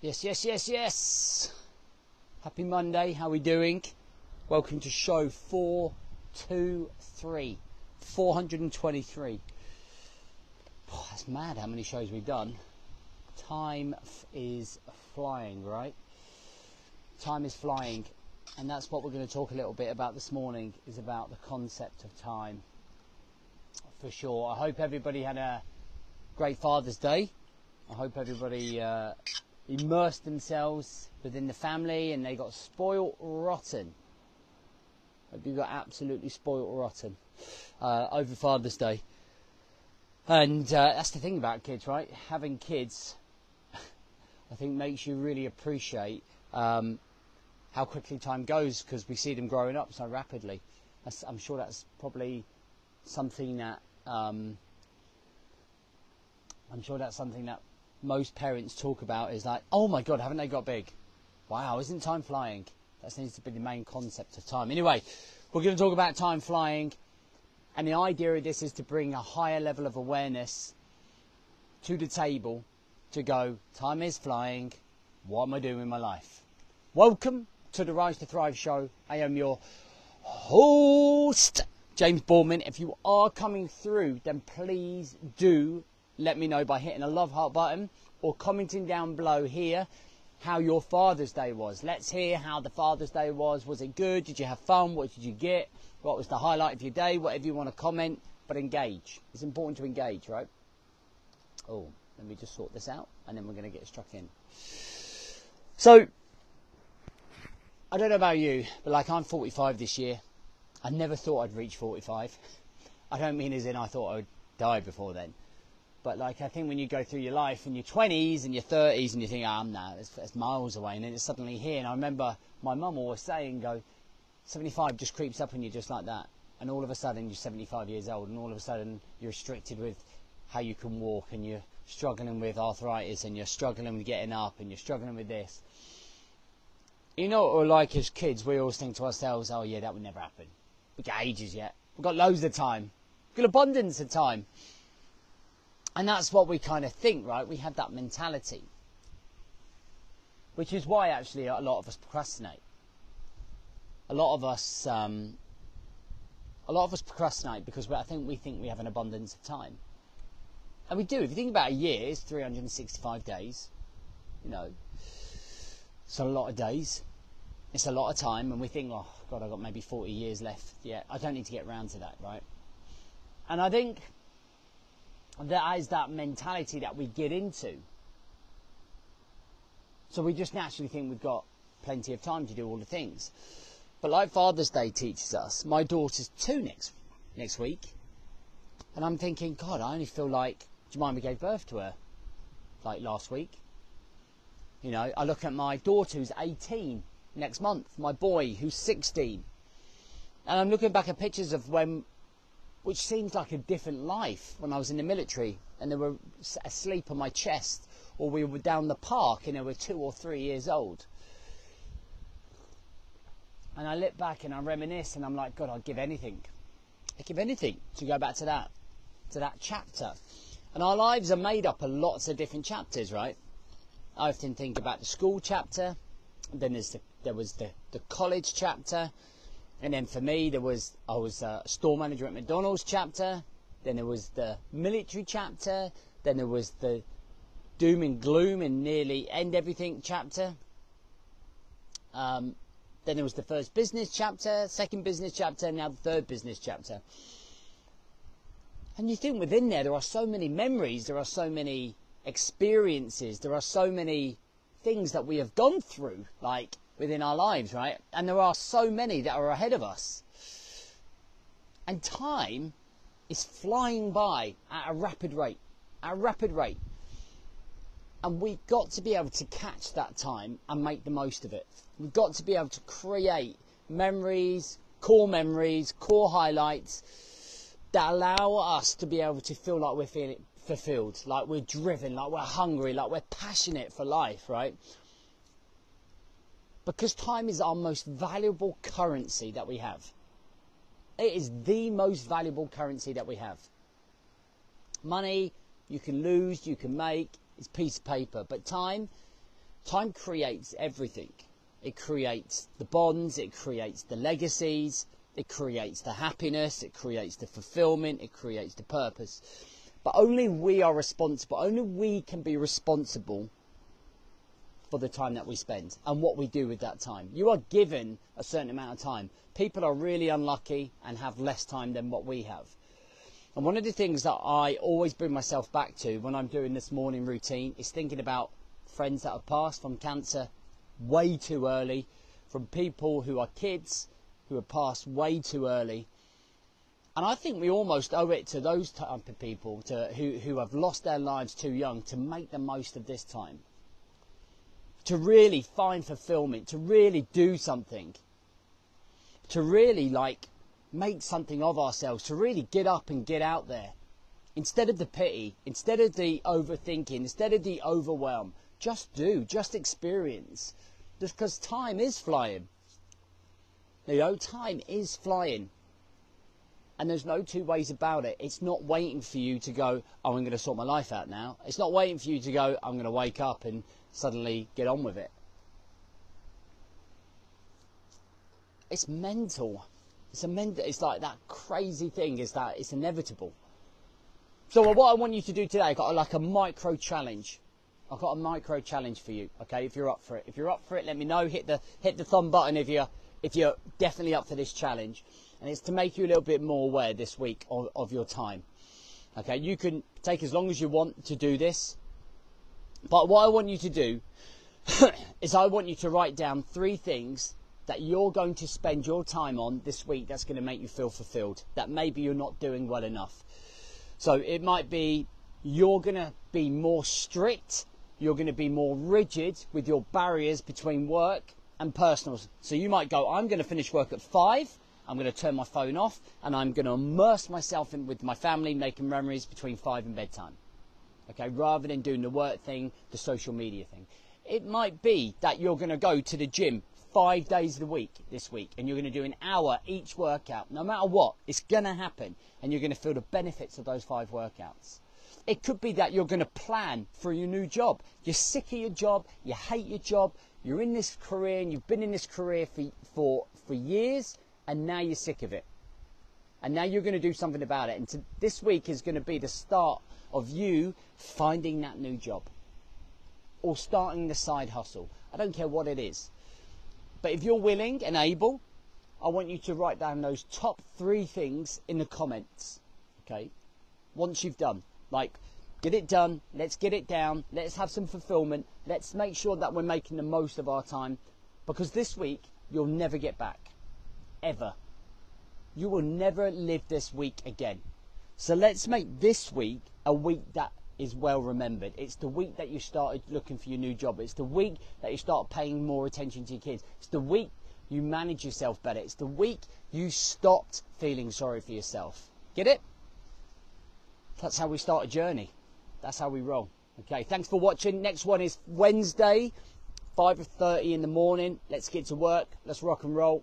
Yes. Happy Monday, how are we doing? Welcome to show 423. Oh, that's mad how many shows we've done. Time is flying, right? Time is flying, and that's what we're going to talk a little bit about this morning, is about the concept of time, for sure. I hope everybody had a great Father's Day. I hope everybody immersed themselves within the family and they got spoiled rotten. Hope you got absolutely spoiled rotten over Father's Day. And that's the thing about kids, right? Having kids, I think, makes you really appreciate how quickly time goes, because we see them growing up so rapidly. I'm sure that's probably something that most parents talk about, is like, oh my God, haven't they got big? Wow, isn't time flying? That seems to be the main concept of time. Anyway, we're going to talk about time flying, and the idea of this is to bring a higher level of awareness to the table to go, time is flying, what am I doing with my life? Welcome to the Rise to Thrive show. I am your host, James Borman. If you are coming through, then please do let me know by hitting a love heart button or commenting down below here how your Father's Day was. Let's hear how the Father's Day was. Was it good? Did you have fun? What did you get? What was the highlight of your day? Whatever you want to comment, but engage. It's important to engage, right? Oh, let me just sort this out, and then we're going to get struck in. So, I don't know about you, but like, I'm 45 this year. I never thought I'd reach 45. I don't mean as in I thought I would die before then. But like, I think when you go through your life in your 20s and your 30s and you think, oh, no, that's miles away, and then it's suddenly here. And I remember my mum always saying, go, 75 just creeps up on you just like that. And all of a sudden you're 75 years old, and all of a sudden you're restricted with how you can walk, and you're struggling with arthritis, and you're struggling with getting up, and you're struggling with this. You know, or like, as kids, we always think to ourselves, oh yeah, that would never happen. We've got ages yet. We've got loads of time. We've got abundance of time. And that's what we kind of think, right? We have that mentality. Which is why, actually, a lot of us procrastinate. A lot of us procrastinate because I think we have an abundance of time. And we do. If you think about a year, it's 365 days. You know, it's a lot of days. It's a lot of time. And we think, oh, God, I've got maybe 40 years left. Yeah, I don't need to get round to that, right? And I think that is that mentality that we get into. So we just naturally think we've got plenty of time to do all the things. But like Father's Day teaches us, my daughter's 2 next week. And I'm thinking, God, I only feel like, do you mind we gave birth to her? Like last week. You know, I look at my daughter who's 18 next month, my boy who's 16. And I'm looking back at pictures of when, which seems like a different life, when I was in the military and they were asleep on my chest, or we were down the park and they were 2 or 3 years old. And I look back and I reminisce, and I'm like, God, I'd give anything. I'd give anything to go back to that chapter. And our lives are made up of lots of different chapters, right? I often think about the school chapter, then there was the college chapter. And then for me, I was a store manager at McDonald's chapter, then there was the military chapter, then there was the doom and gloom and nearly end everything chapter. Then there was the first business chapter, second business chapter, and now the third business chapter. And you think within there are so many memories, there are so many experiences, there are so many things that we have gone through, like, within our lives, right? And there are so many that are ahead of us. And time is flying by at a rapid rate, And we've got to be able to catch that time and make the most of it. We've got to be able to create memories, core highlights that allow us to be able to feel like we're feeling fulfilled, like we're driven, like we're hungry, like we're passionate for life, right? Because time is our most valuable currency that we have. It is the most valuable currency that we have. Money, you can lose, you can make, it's a piece of paper. But time, Time creates everything. It creates the bonds, it creates the legacies, it creates the happiness, it creates the fulfillment, it creates the purpose. But only we are responsible, only we can be responsible for the time that we spend and what we do with that time. You are given a certain amount of time. People are really unlucky and have less time than what we have. And one of the things that I always bring myself back to when I'm doing this morning routine is thinking about friends that have passed from cancer way too early, from people who are kids who have passed way too early. And I think we almost owe it to those type of people who have lost their lives too young to make the most of this time, to really find fulfillment, to really do something, to really make something of ourselves, to really get up and get out there. Instead of the pity, instead of the overthinking, instead of the overwhelm, just do, just experience. Just because time is flying. You know, time is flying. And there's no two ways about it. It's not waiting for you to go, oh, I'm going to sort my life out now. It's not waiting for you to go, I'm going to wake up and suddenly get on with it. It's mental. It's like that crazy thing is that it's inevitable. So what I want you to do today, I've got a micro challenge. I've got a micro challenge for you, okay, if you're up for it. If you're up for it, let me know. Hit the thumb button if you're definitely up for this challenge. And it's to make you a little bit more aware this week of your time. Okay, you can take as long as you want to do this. But what I want you to do is I want you to write down 3 things that you're going to spend your time on this week that's going to make you feel fulfilled, that maybe you're not doing well enough. So it might be you're going to be more strict, you're going to be more rigid with your barriers between work and personal. So you might go, I'm going to finish work at 5. I'm going to turn my phone off and I'm going to immerse myself in with my family, making memories between 5 and bedtime. Okay, rather than doing the work thing, the social media thing. It might be that you're going to go to the gym 5 days of the week this week and you're going to do an hour each workout. No matter what, it's going to happen and you're going to feel the benefits of those 5 workouts. It could be that you're going to plan for your new job. You're sick of your job, you hate your job, you're in this career and you've been in this career for years. And now you're sick of it. And now you're going to do something about it. And this week is going to be the start of you finding that new job. Or starting the side hustle. I don't care what it is. But if you're willing and able, I want you to write down those top 3 things in the comments. Okay? Once you've done. Get it done. Let's get it down. Let's have some fulfillment. Let's make sure that we're making the most of our time. Because this week, you'll never get back. Ever. You will never live this week again. So let's make this week a week that is well remembered. It's the week that you started looking for your new job. It's the week that you start paying more attention to your kids. It's the week you manage yourself better. It's the week you stopped feeling sorry for yourself. Get it? That's how we start a journey. That's how we roll. Okay, thanks for watching. Next one is Wednesday, 5:30 in the morning. Let's get to work. Let's rock and roll.